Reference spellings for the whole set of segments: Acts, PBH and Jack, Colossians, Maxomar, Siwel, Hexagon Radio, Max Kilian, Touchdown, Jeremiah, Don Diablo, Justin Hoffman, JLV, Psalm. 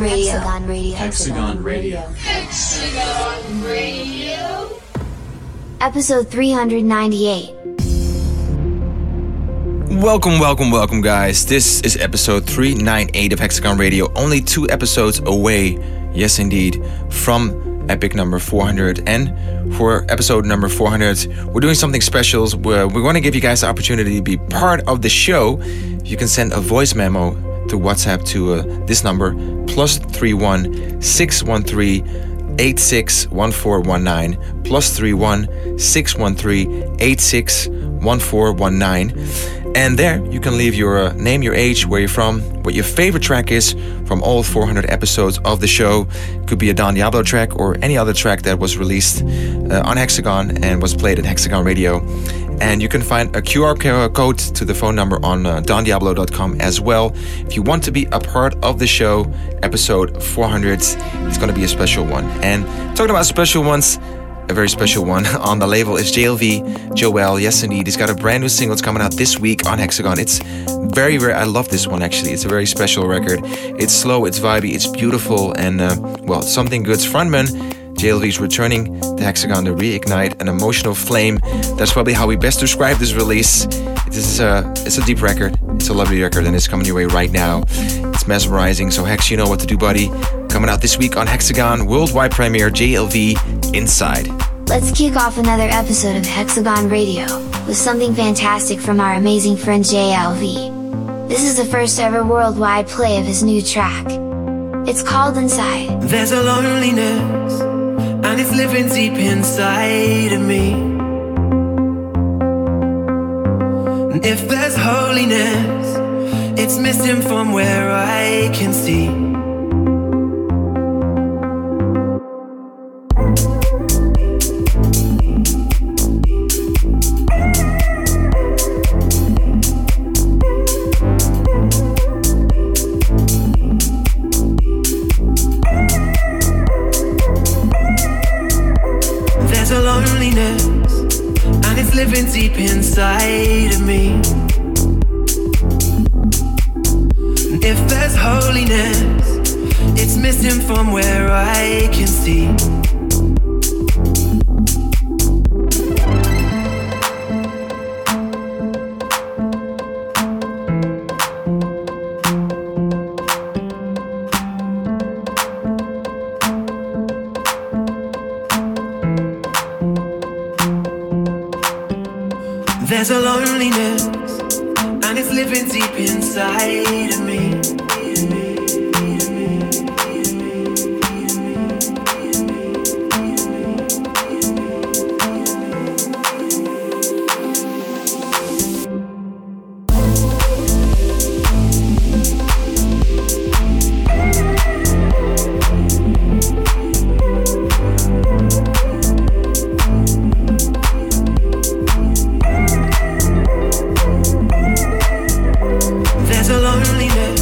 Radio. Hexagon Radio. Hexagon Radio. Hexagon Radio. Episode 398. Welcome, welcome, welcome, guys. This is episode 398 of Hexagon Radio. Only 2 episodes away, yes indeed, from epic number 400. And for episode number 400, we're doing something special. We want to give you guys the opportunity to be part of the show. You can send a voice memo to WhatsApp to this number, +31 613 861419, +31 613 861419, and there you can leave your name, your age, where you're from, what your favorite track is from all 400 episodes of the show. It could be a Don Diablo track or any other track that was released on Hexagon and was played at Hexagon Radio. And you can find a QR code to the phone number on dondiablo.com as well. If you want to be a part of the show, episode 400, it's going to be a special one. And talking about special ones, a very special one on the label is JLV, Joel. Yes, indeed. He's got a brand new single that's coming out this week on Hexagon. It's very, very... I love this one, actually. It's a very special record. It's slow, it's vibey, it's beautiful, and, well, Something Good's frontman JLV is returning to Hexagon to reignite an emotional flame. That's probably how we best describe this release. It's a deep record. It's a lovely record, and it's coming your way right now. It's mesmerizing. So Hex, you know what to do, buddy. Coming out this week on Hexagon, worldwide premiere, JLV, Inside. Let's kick off another episode of Hexagon Radio with something fantastic from our amazing friend JLV. This is the first ever worldwide play of his new track. It's called Inside. There's a loneliness, and it's living deep inside of me. And if there's holiness, it's missing from where I can see. Living deep inside of me. And if there's holiness, it's missing from where I can see. There's a loneliness, and it's living deep inside of me. There's a loneliness,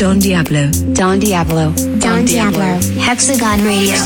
Don Diablo. Don Diablo. Don Diablo. Hexagon Radio.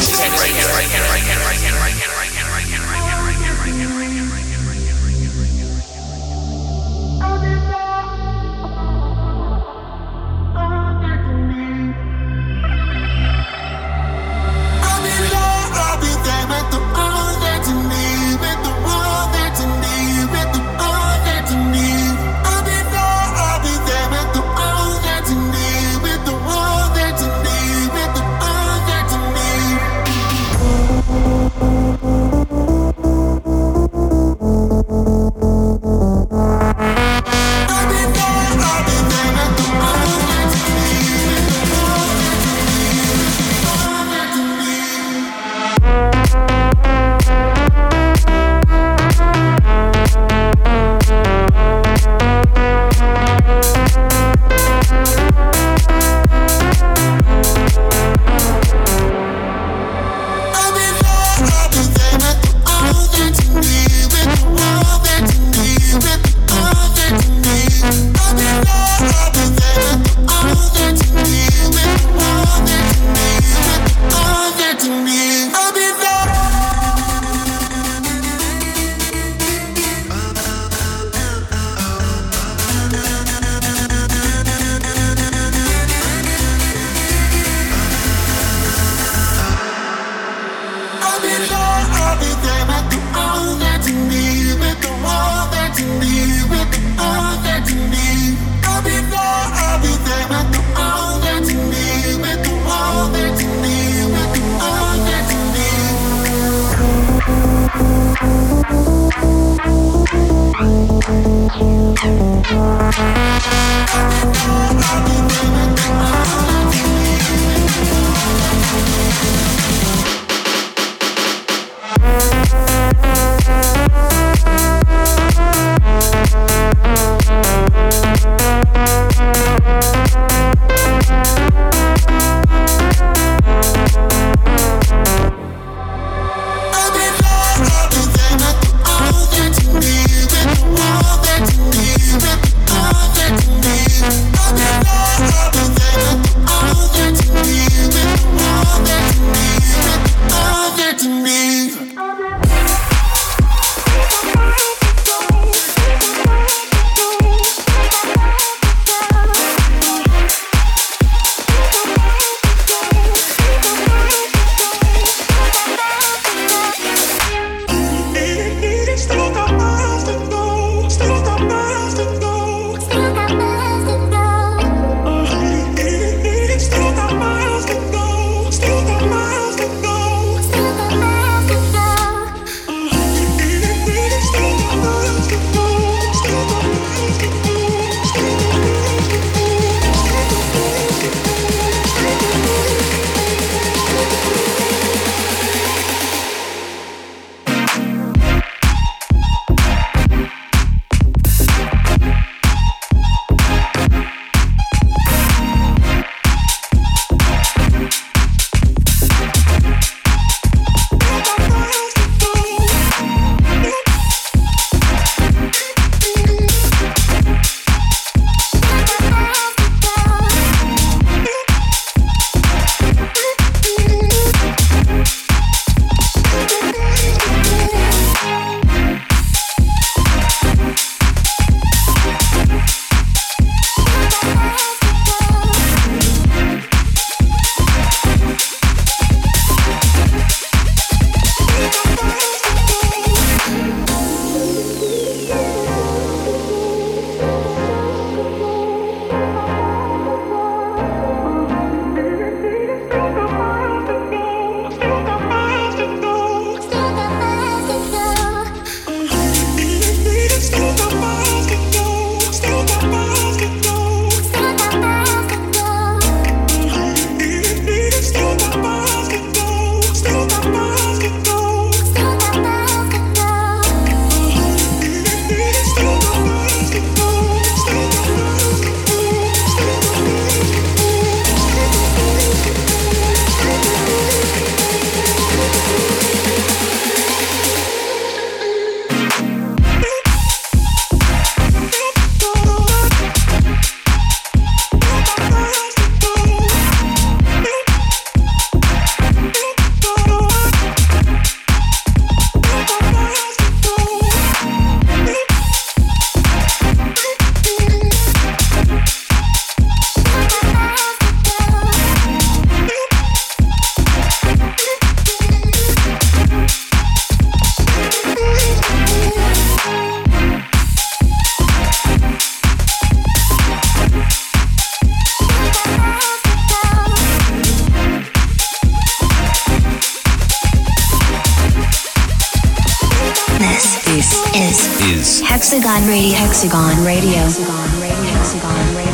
Hexagon Radio. Hexagon Radio. Hexagon Radio. Hexagon Radio.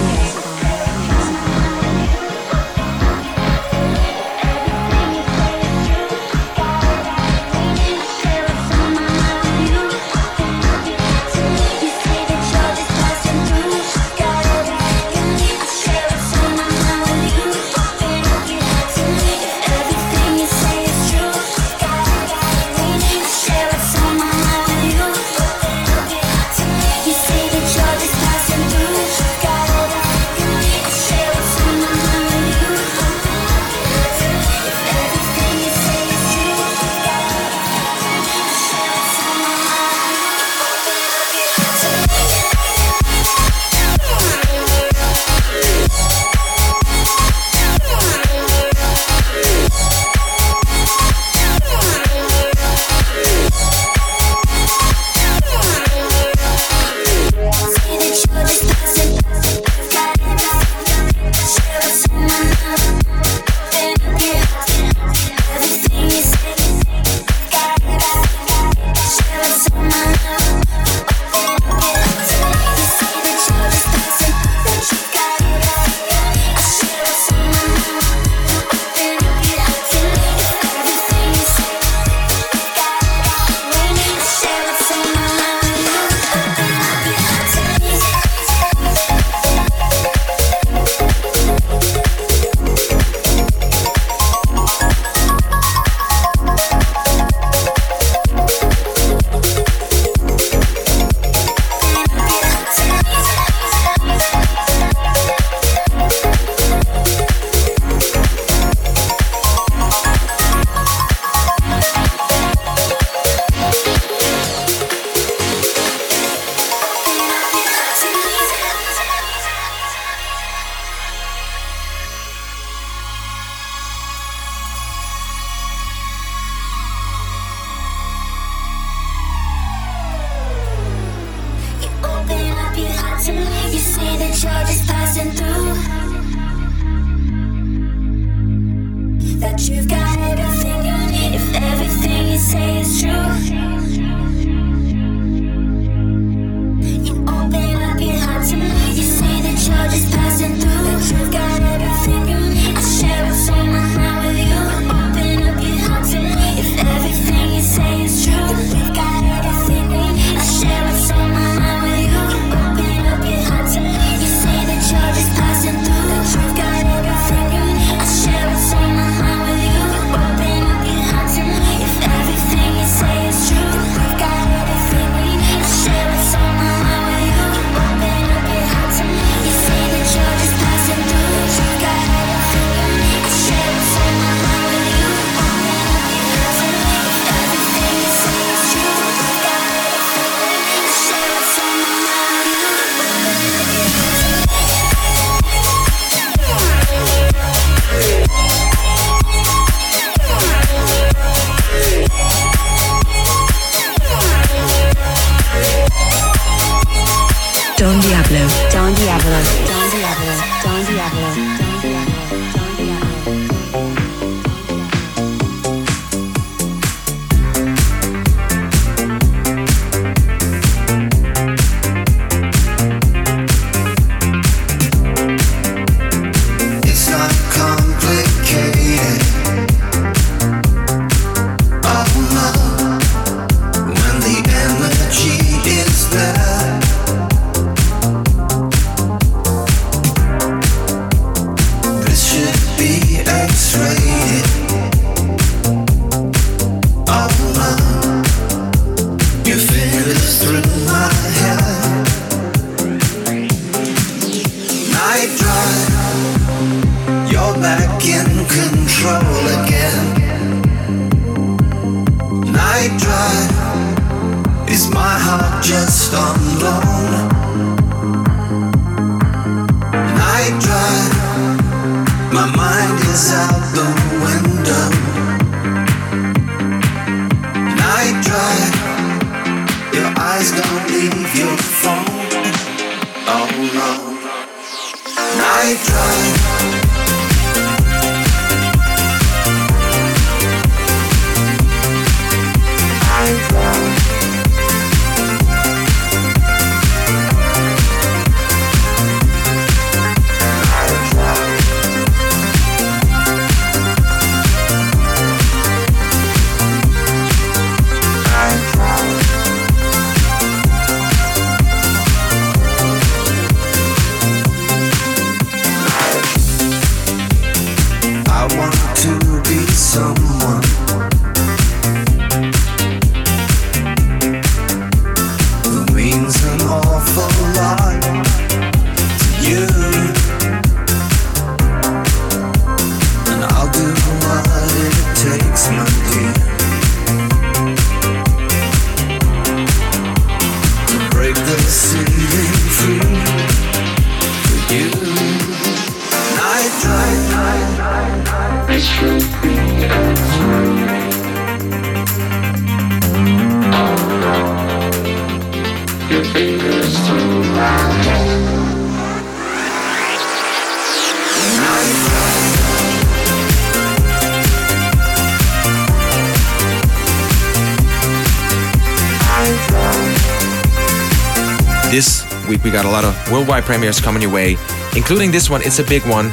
week. We got a lot of worldwide premieres coming your way, including this one. It's a big one.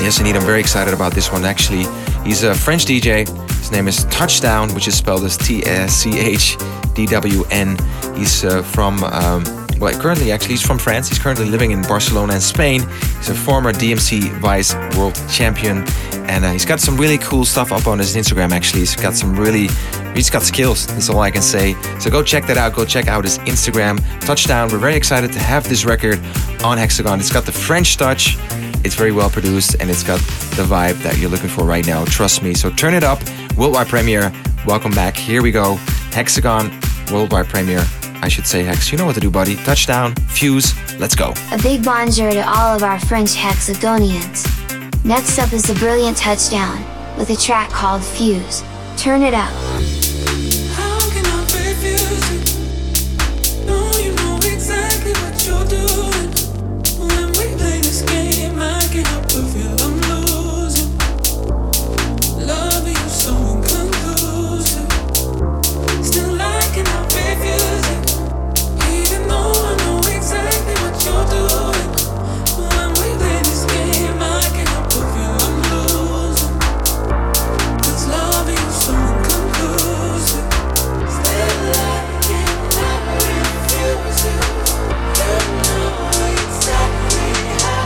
Yes, indeed. I'm very excited about this one, actually. He's a French DJ. His name is Touchdown, which is spelled as TSCHDWN. He's from... well, currently, actually, he's from France. He's currently living in Barcelona and Spain. He's a former DMC Vice World Champion. And he's got some really cool stuff up on his Instagram, actually. He's got skills, that's all I can say. So go check that out. Go check out his Instagram, Touchdown. We're very excited to have this record on Hexagon. It's got the French touch. It's very well produced. And it's got the vibe that you're looking for right now. Trust me. So turn it up. Worldwide premiere. Welcome back. Here we go. Hexagon, worldwide premiere. I should say, Hex, you know what to do, buddy. Touchdown, fuse, let's go. A big bonjour to all of our French Hexagonians. Next up is the brilliant Touchdown with a track called Fuse. Turn it up. How can I refuse you? No, you know exactly what you're doing. When we play this game, I can't help but feel I'm losing. Loving you so inconclusive. Still, I cannot refuse you. Even though I know exactly what you're doing, when we play this game, I can't help but feel I'm losing. 'Cause love is so inconclusive. Still I cannot refuse you. You know exactly how to. I cannot help but lose it. Your love's so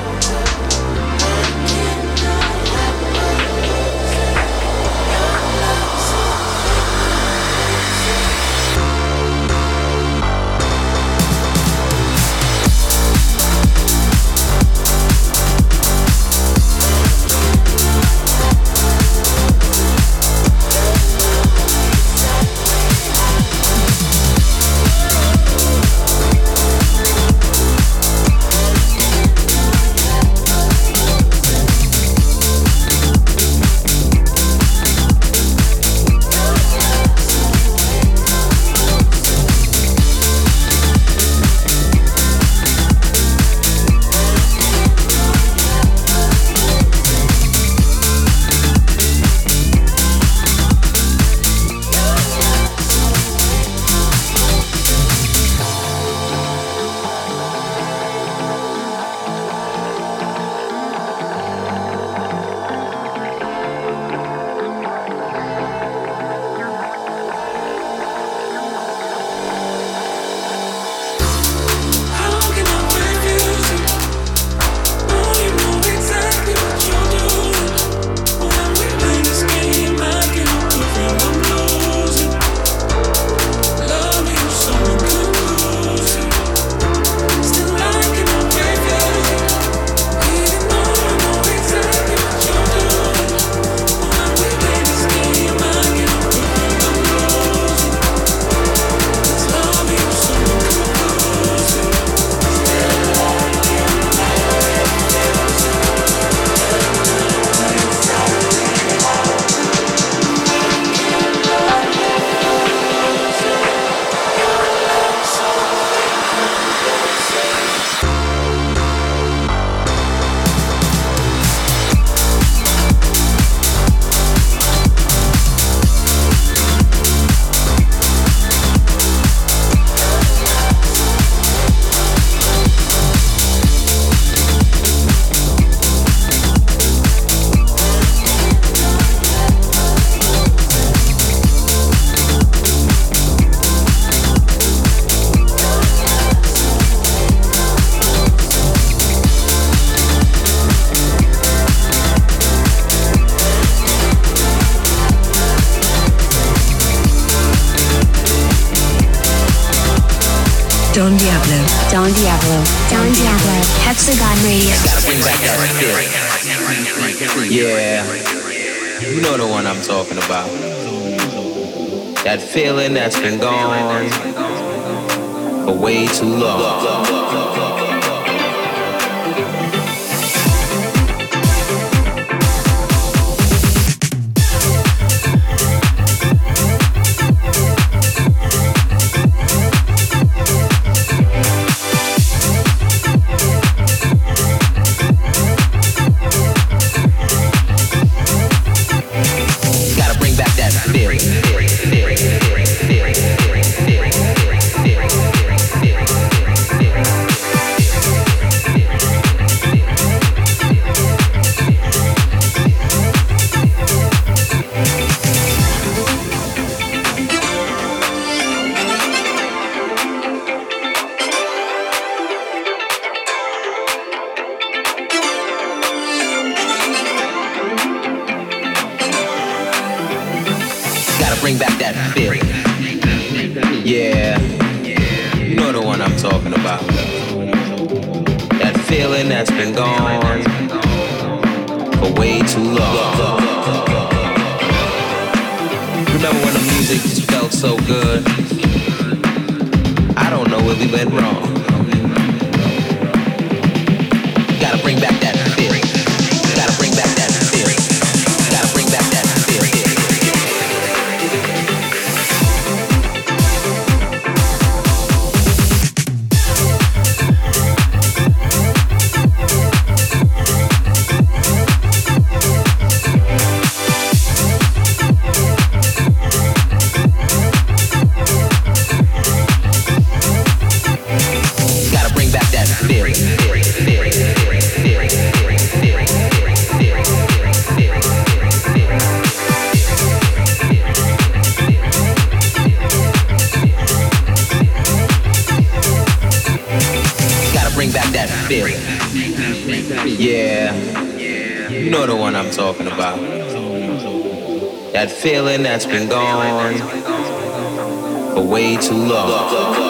inconclusive. Don Diablo, Hexagon Radio. Yeah, you know the one I'm talking about. That feeling that's been gone for way too long. Theory. feeling that's been gone for way too long. Remember when the music just felt so good? I don't know where we went wrong. Gotta bring back that fear. Gotta bring back that fear. Gotta bring back that fear. Talking about that feeling that's been gone for way too long.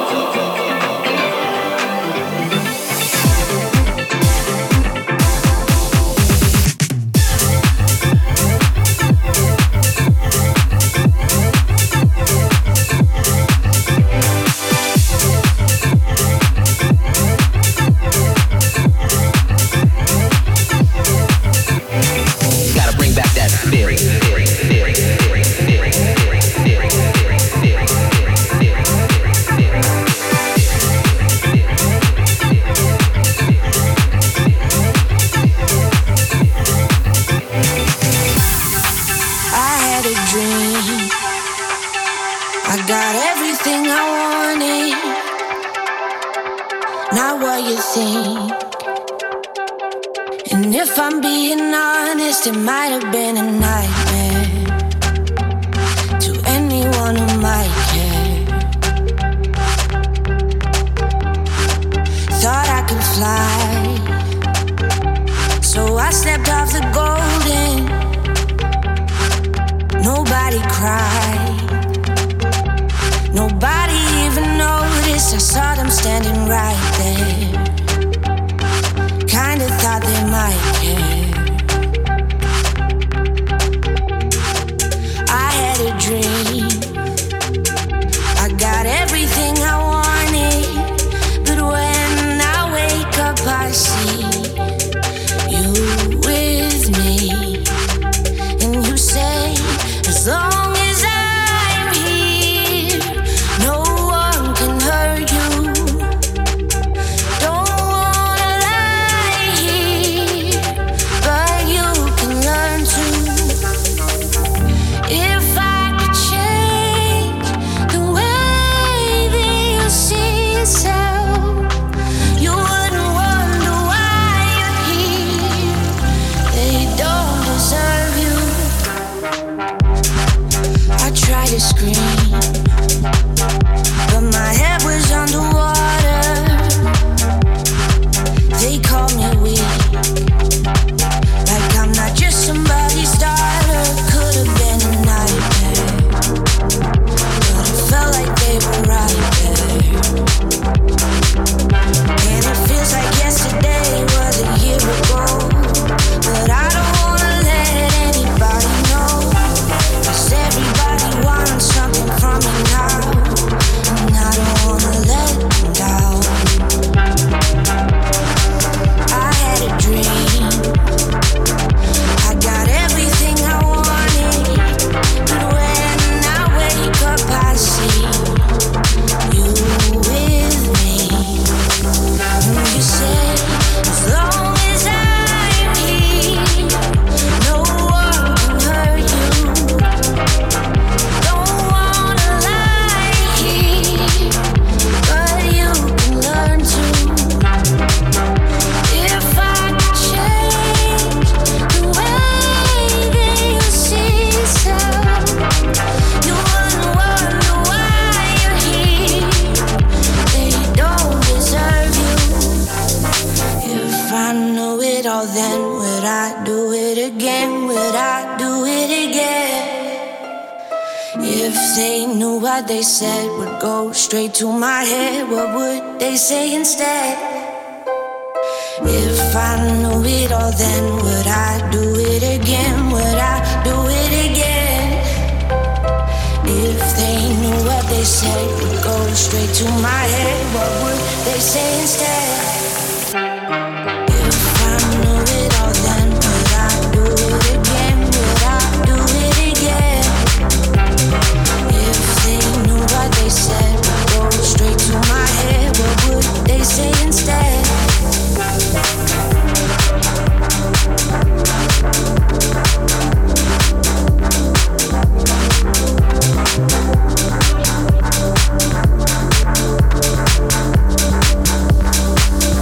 If I knew it all then, would I do it again? Would I do it again? If they knew what they said would go straight to my head, what would they say instead?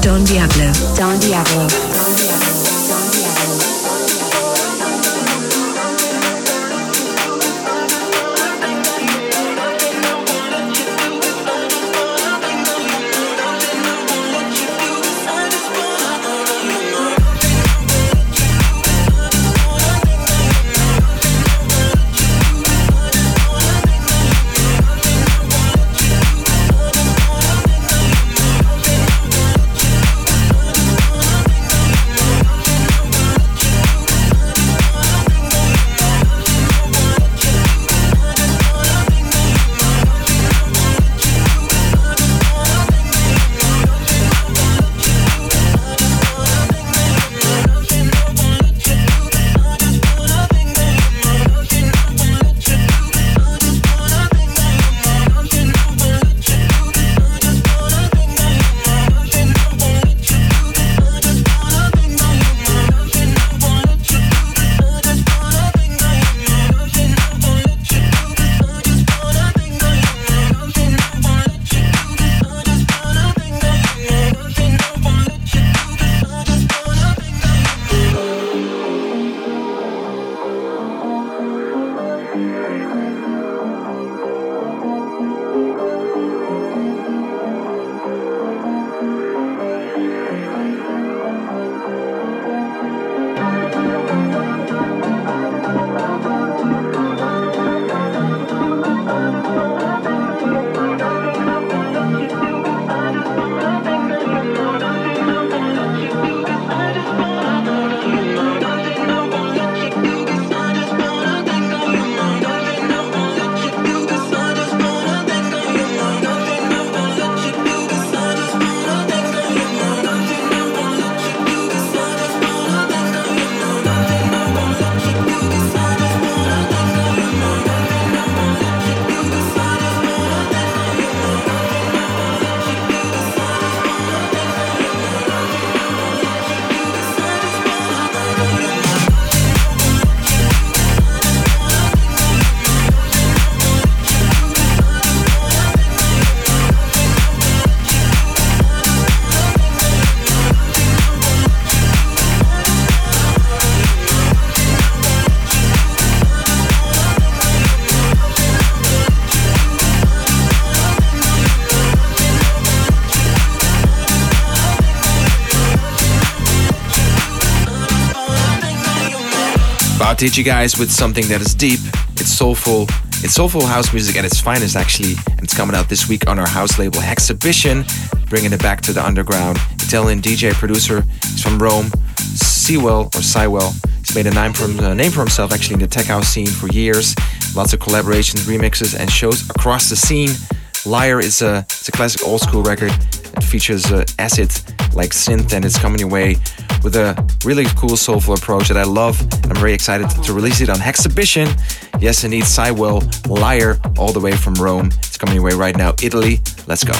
Don Diablo, Don Diablo, Don Diablo. Did you guys with something that is deep, it's soulful house music at its finest actually, and it's coming out this week on our house label Hexagon, bringing it back to the underground. Italian DJ producer, he's from Rome, Siwel. He's made a name for himself actually in the tech house scene for years, lots of collaborations, remixes and shows across the scene. Liar is it's a classic old school record, it features acid like synth, and it's coming your way with a really cool soulful approach that I love. I'm very excited to release it on Hexagon. Yes indeed, Siwel, Liar, all the way from Rome. It's coming your way right now, Italy. Let's go.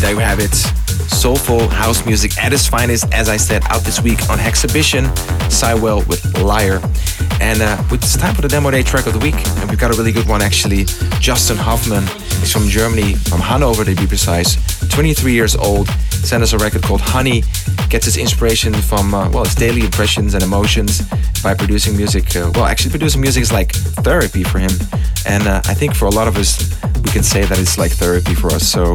There we have it. Soulful house music at its finest, as I said, out this week on Hexabition. Siwel with Liar. And it's time for the Demo Day track of the week. And we've got a really good one, actually. Justin Hoffman. He's from Germany, from Hanover to be precise. 23 years old. Sent us a record called Honey. Gets his inspiration from, his daily impressions and emotions by producing music. Producing music is like therapy for him. And I think for a lot of us, we can say that it's like therapy for us. So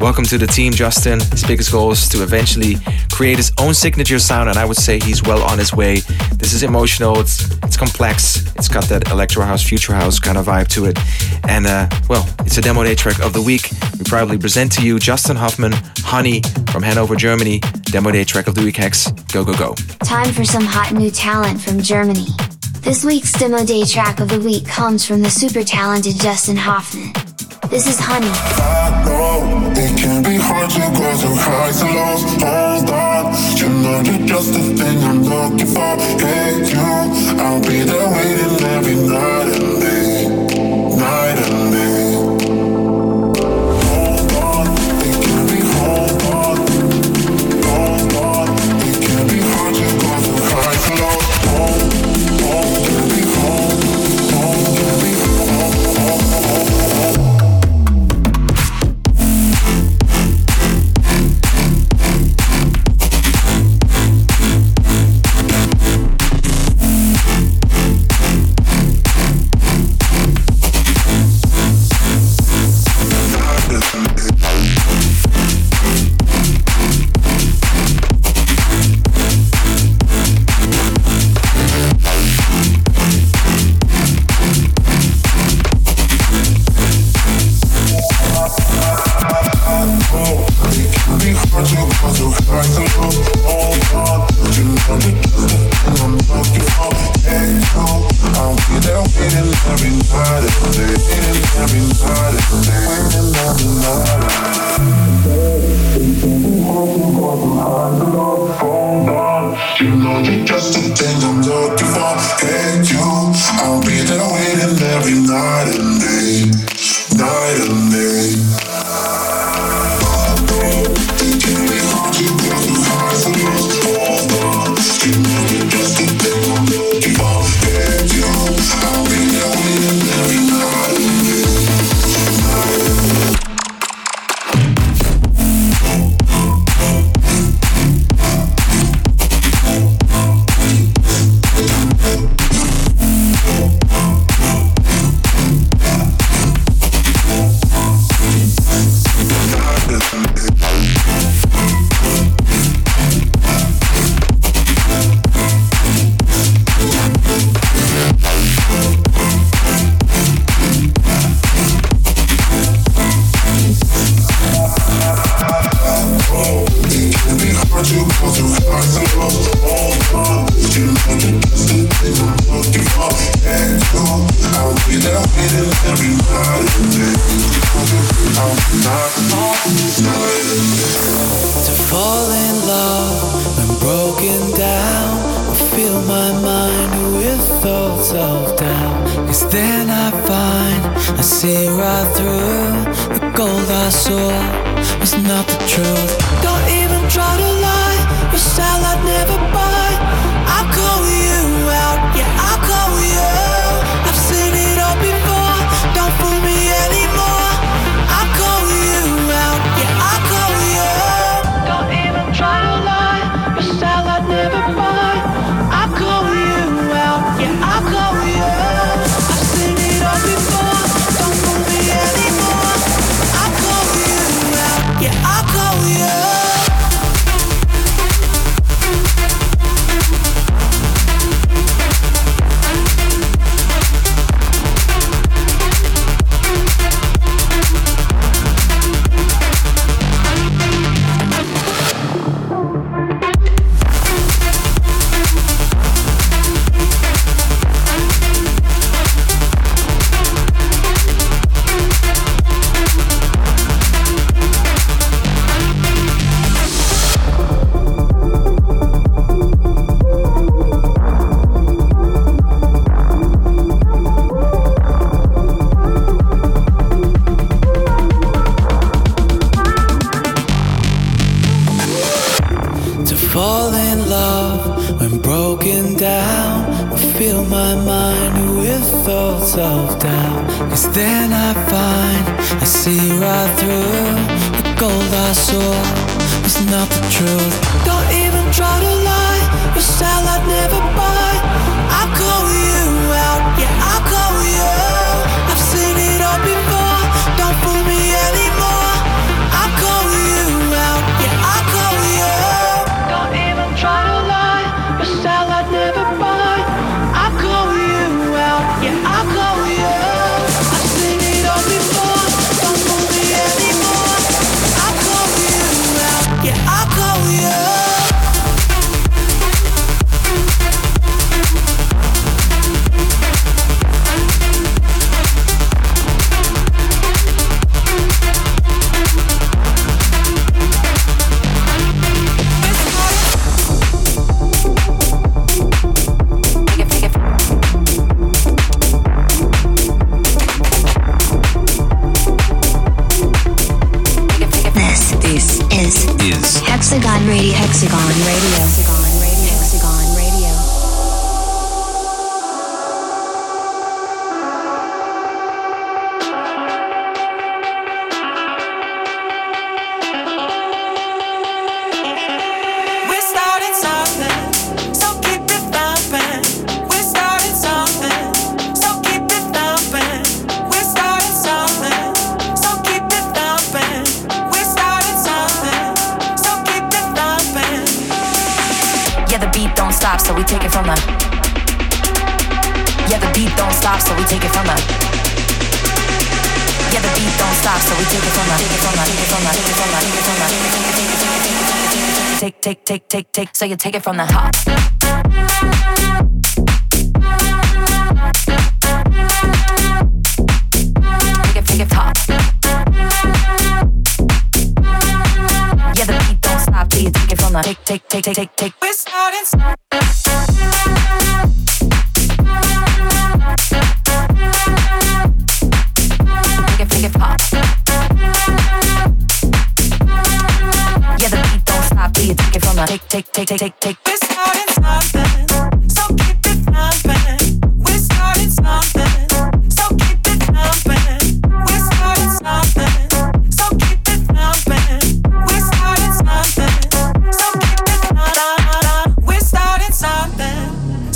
welcome to the team, Justin. His biggest goal is to eventually create his own signature sound, and I would say he's well on his way. This is emotional, it's complex, it's got that electro house, future house kind of vibe to it. And it's a Demo Day track of the week. We proudly present to you Justin Hoffman, Honey, from Hanover, Germany. Demo Day track of the week, Hex. Go, go, go. Time for some hot new talent from Germany. This week's Demo Day track of the week comes from the super talented Justin Hoffman. This is Honey. I know it can be hard to go through highs and lows. Hold on, you know you're just the thing I'm looking for. Hey, you, I'll be there waiting every night and day. myself down, 'cause then I find I see right through the gold I saw. It's not the truth. Don't even try to lie, your style I'd never buy. I'll call you out, yeah, I'll call you out. I've seen it all before, don't fool me anymore. I'll call you out, yeah, I'll call you out. Don't even try to lie, your style I'd never buy. I'll call you out, yeah, I'll call you out. I've seen it all before, don't fool me anymore. I'll call you out, yeah, I'll call you out. Hexagon Radio, Hexagon Radio, Hexagon Radio, Hexagon Radio. We're starting something, so keep it thumping. We're starting something, so keep it thumping. We're starting something, so keep it thumping. We're starting something. Yeah, the beat don't stop, so we take it from her. Yeah, the beat don't stop, so we take it from her. Yeah, the beat don't stop, so we take it from her. Take it from her, take it from her, take it from her, take it from her, take it. Take, so you take it from the top. Take it top. Yeah, the beat don't stop, so you take it from the take. Take. We're starting something, so keep it pumping. We're starting something, so keep it pumping. We're starting something, so keep it pumping. We're starting something, so keep it pumping. We're starting something,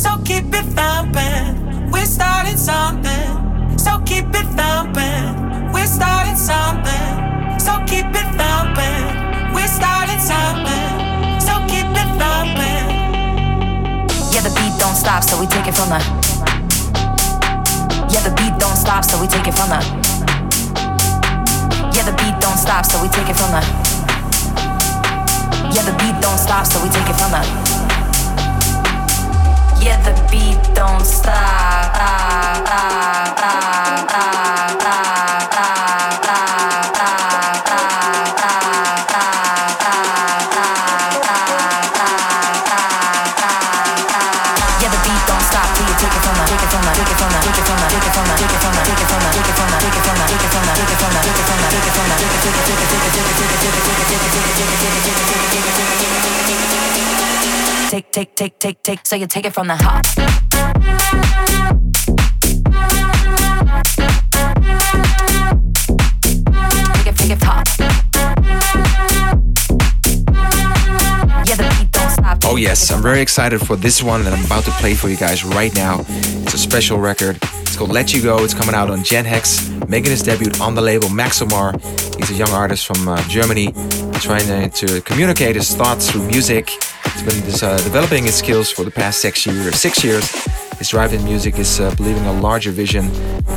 so keep it pumping. We're starting something, so keep it pumping. We're starting something, so keep it pumping. We're starting something. Yeah, the beat don't stop, so we take it from her. Yeah, the beat don't stop, so we take it from her. Yeah, the beat don't stop, so we take it from her. Yeah, the beat don't stop, so we take it from her. Yeah, the beat don't stop. Take, so you take it from the top. Take it top. Yeah, the beat don't stop. Oh yes, I'm very excited for this one that I'm about to play for you guys right now. It's a special record. It's called Let You Go. It's coming out on Gen Hex, making his debut on the label Maxomar. He's a young artist from Germany, trying to communicate his thoughts through music. He's been developing his skills for the past 6 years. His drive in music is believing a larger vision,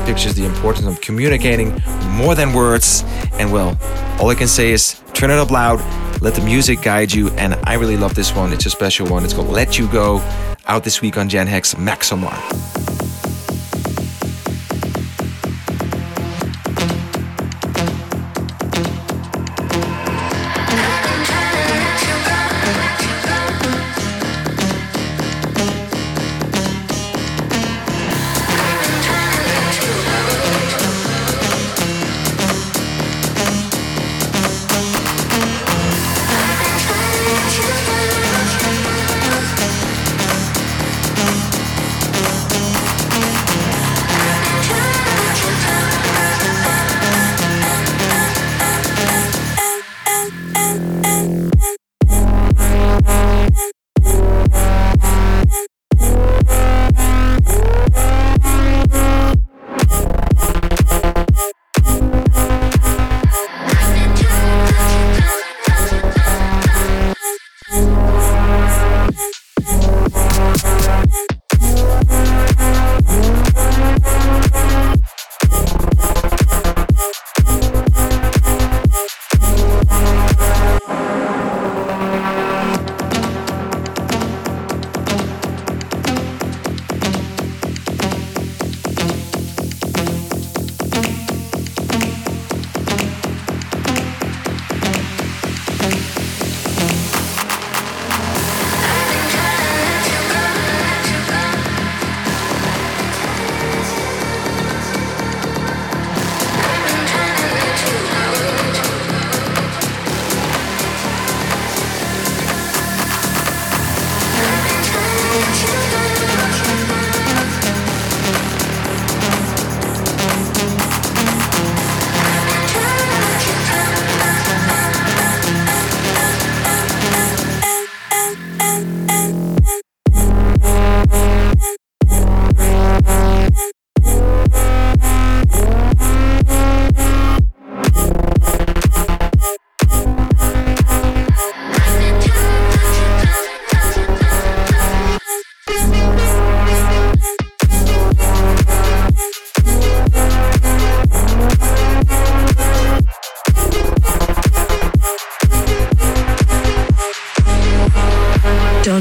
pictures the importance of communicating more than words. And well, all I can say is turn it up loud, let the music guide you. And I really love this one. It's a special one. It's called Let You Go, out this week on Gen Hex, Maxomar.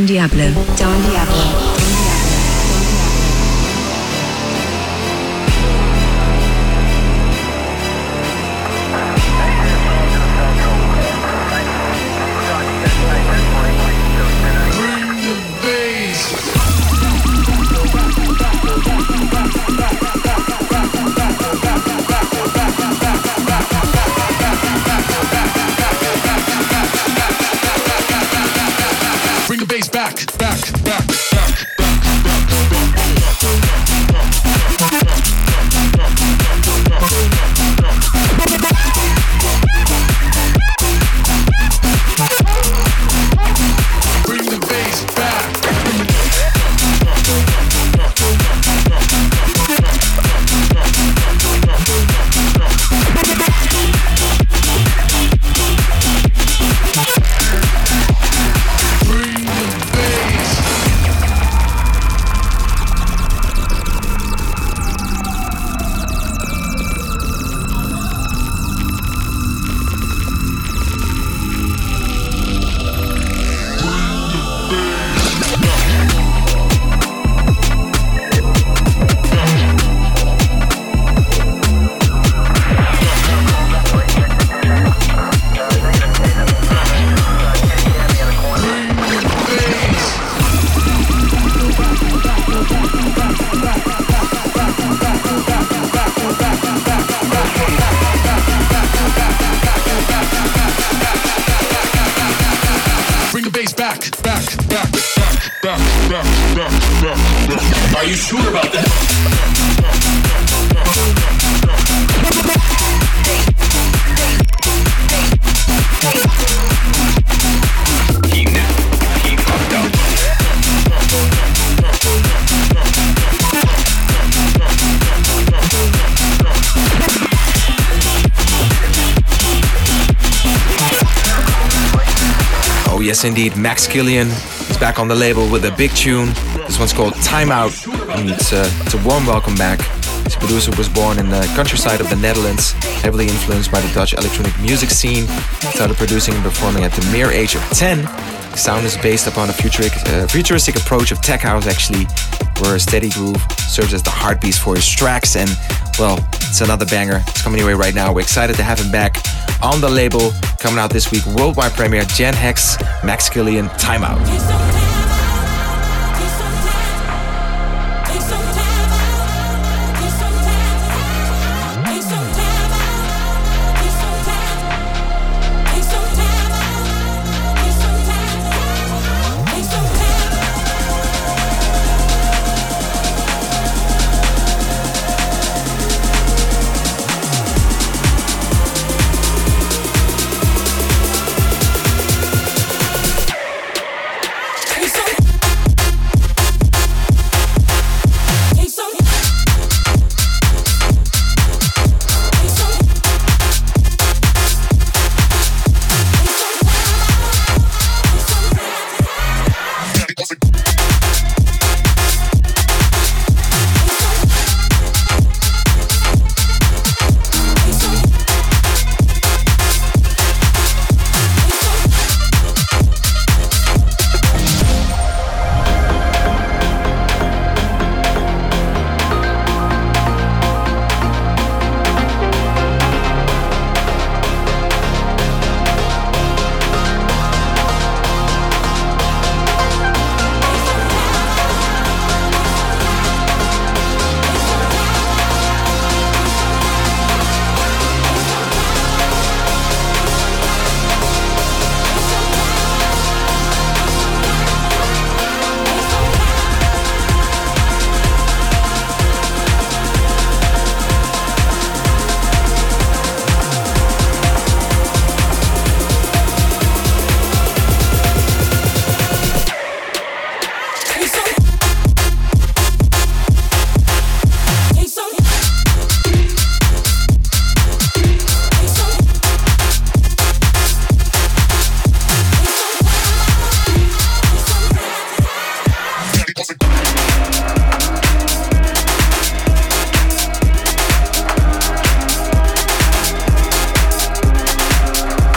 Don Diablo. Are you sure about that? He knew. He fucked up. Oh yes indeed, Max Kilian is back on the label with a big tune. This one's called Time Out, and it's a warm welcome back. This producer was born in the countryside of the Netherlands, heavily influenced by the Dutch electronic music scene. Started producing and performing at the mere age of 10. The sound is based upon a futuristic approach of tech house, actually, where a steady groove serves as the heartbeat for his tracks. And, well, it's another banger. It's coming your way right now. We're excited to have him back on the label. Coming out this week, worldwide premiere, Jan Hex, Max Kilian, Time Out.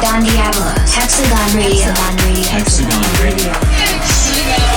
Don Diablo, Hexagon Radio.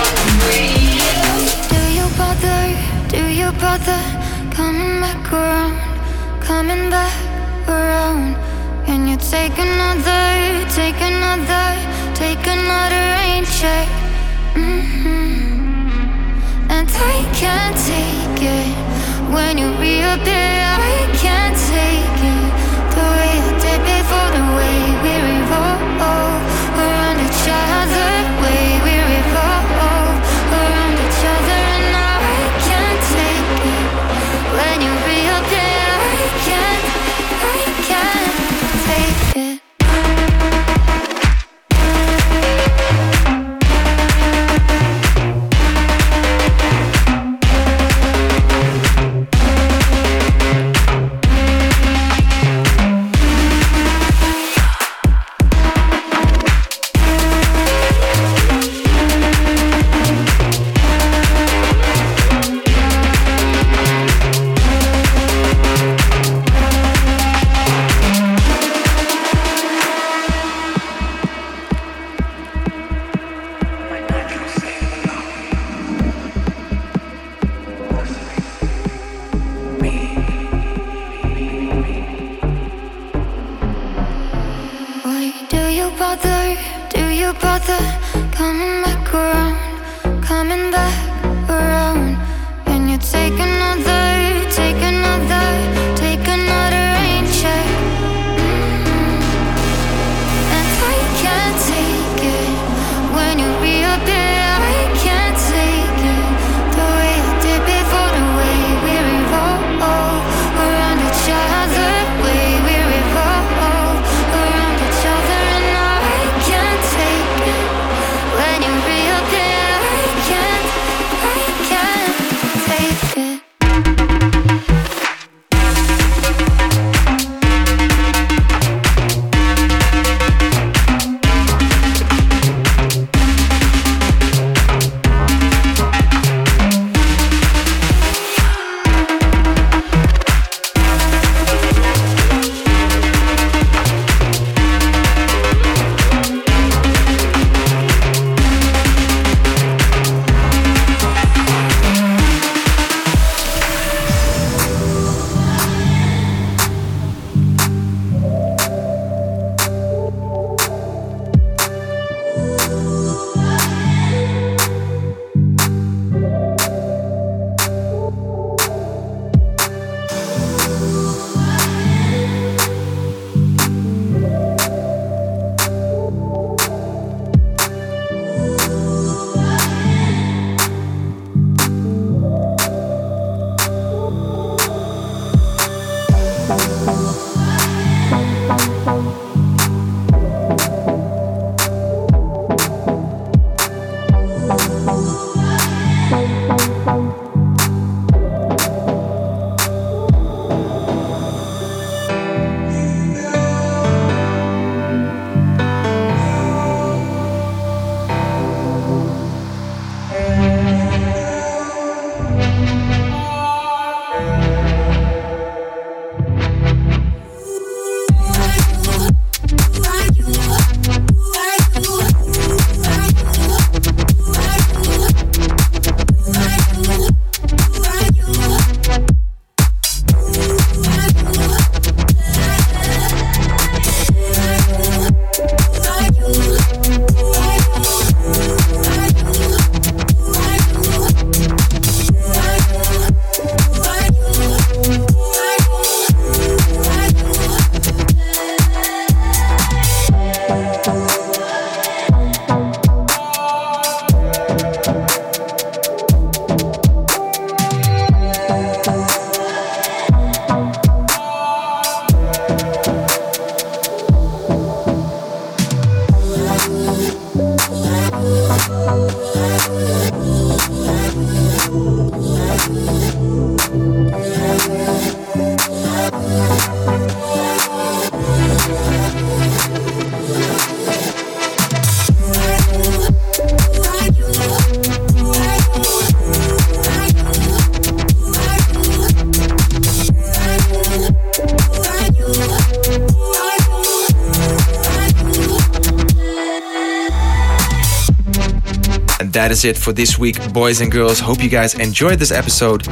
that is it for this week, boys and girls. Hope you guys enjoyed this episode.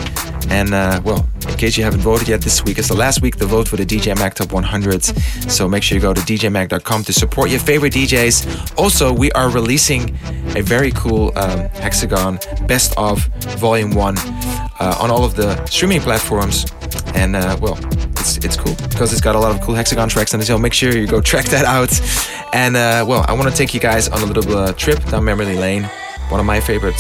And, well, in case you haven't voted yet, this week is the last week to vote for the DJ Mag Top 100s. So make sure you go to djmag.com to support your favorite DJs. Also, we are releasing a very cool Hexagon Best of Volume 1 on all of the streaming platforms. And, well, it's cool because it's got a lot of cool Hexagon tracks on it. So make sure you go check that out. And, well, I want to take you guys on a little trip down memory lane. One of my favorite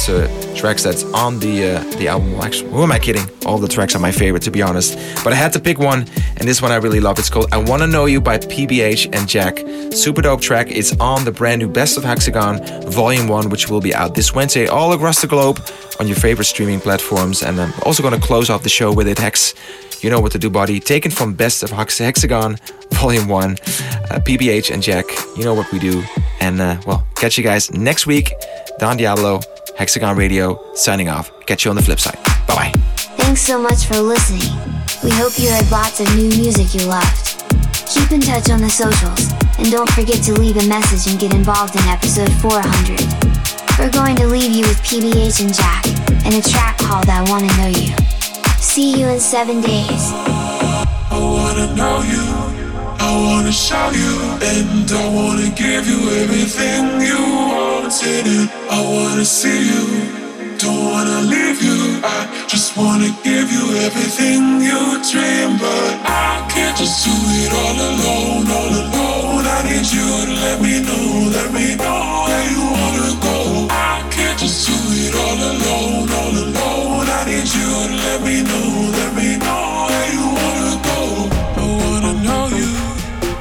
tracks that's on the album. Well, actually, who am I kidding? All the tracks are my favorite, to be honest. But I had to pick one, and this one I really love. It's called I Wanna Know You by PBH and Jack. Super dope track. It's on the brand new Best of Hexagon Volume 1, which will be out this Wednesday all across the globe on your favorite streaming platforms. And I'm also going to close off the show with it, Hex. You know what to do, buddy. Taken from Best of Hexagon Volume 1, PBH and Jack. You know what we do. And, well, catch you guys next week. Don Diablo, Hexagon Radio, signing off. Catch you on the flip side. Bye-bye. Thanks so much for listening. We hope you heard lots of new music you loved. Keep in touch on the socials, and don't forget to leave a message and get involved in episode 400. We're going to leave you with PBH and Jack, and a track called I Wanna Know You. See you in 7 days. I wanna know you. I wanna show you, and I wanna give you everything you wanted. I wanna see you, don't wanna leave you. I just wanna give you everything you dream, but I can't just do it all alone, all alone. I need you to let me know where you wanna go. I can't just do it all alone, all alone. I need you to let me know where you wanna go. I wanna know you.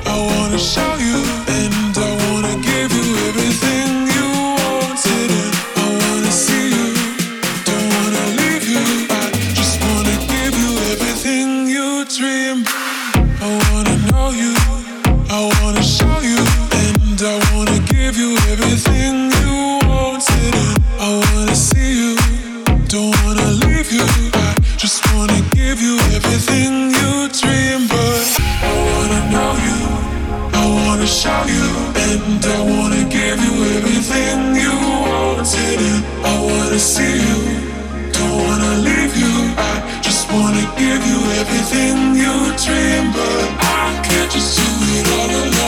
I wanna show you, and I wanna give you everything you wanted. I wanna see you, don't wanna leave you. I just wanna give you everything you dream. I wanna know you, I wanna show you, and I wanna give you everything you wanted. I wanna see you, don't wanna leave you. I just wanna give you everything you dream, but I wanna know you. I wanna show you, and I wanna give you everything you wanted. I wanna see you, don't wanna leave you. I just wanna give you everything you dream, but I can't just do it all alone.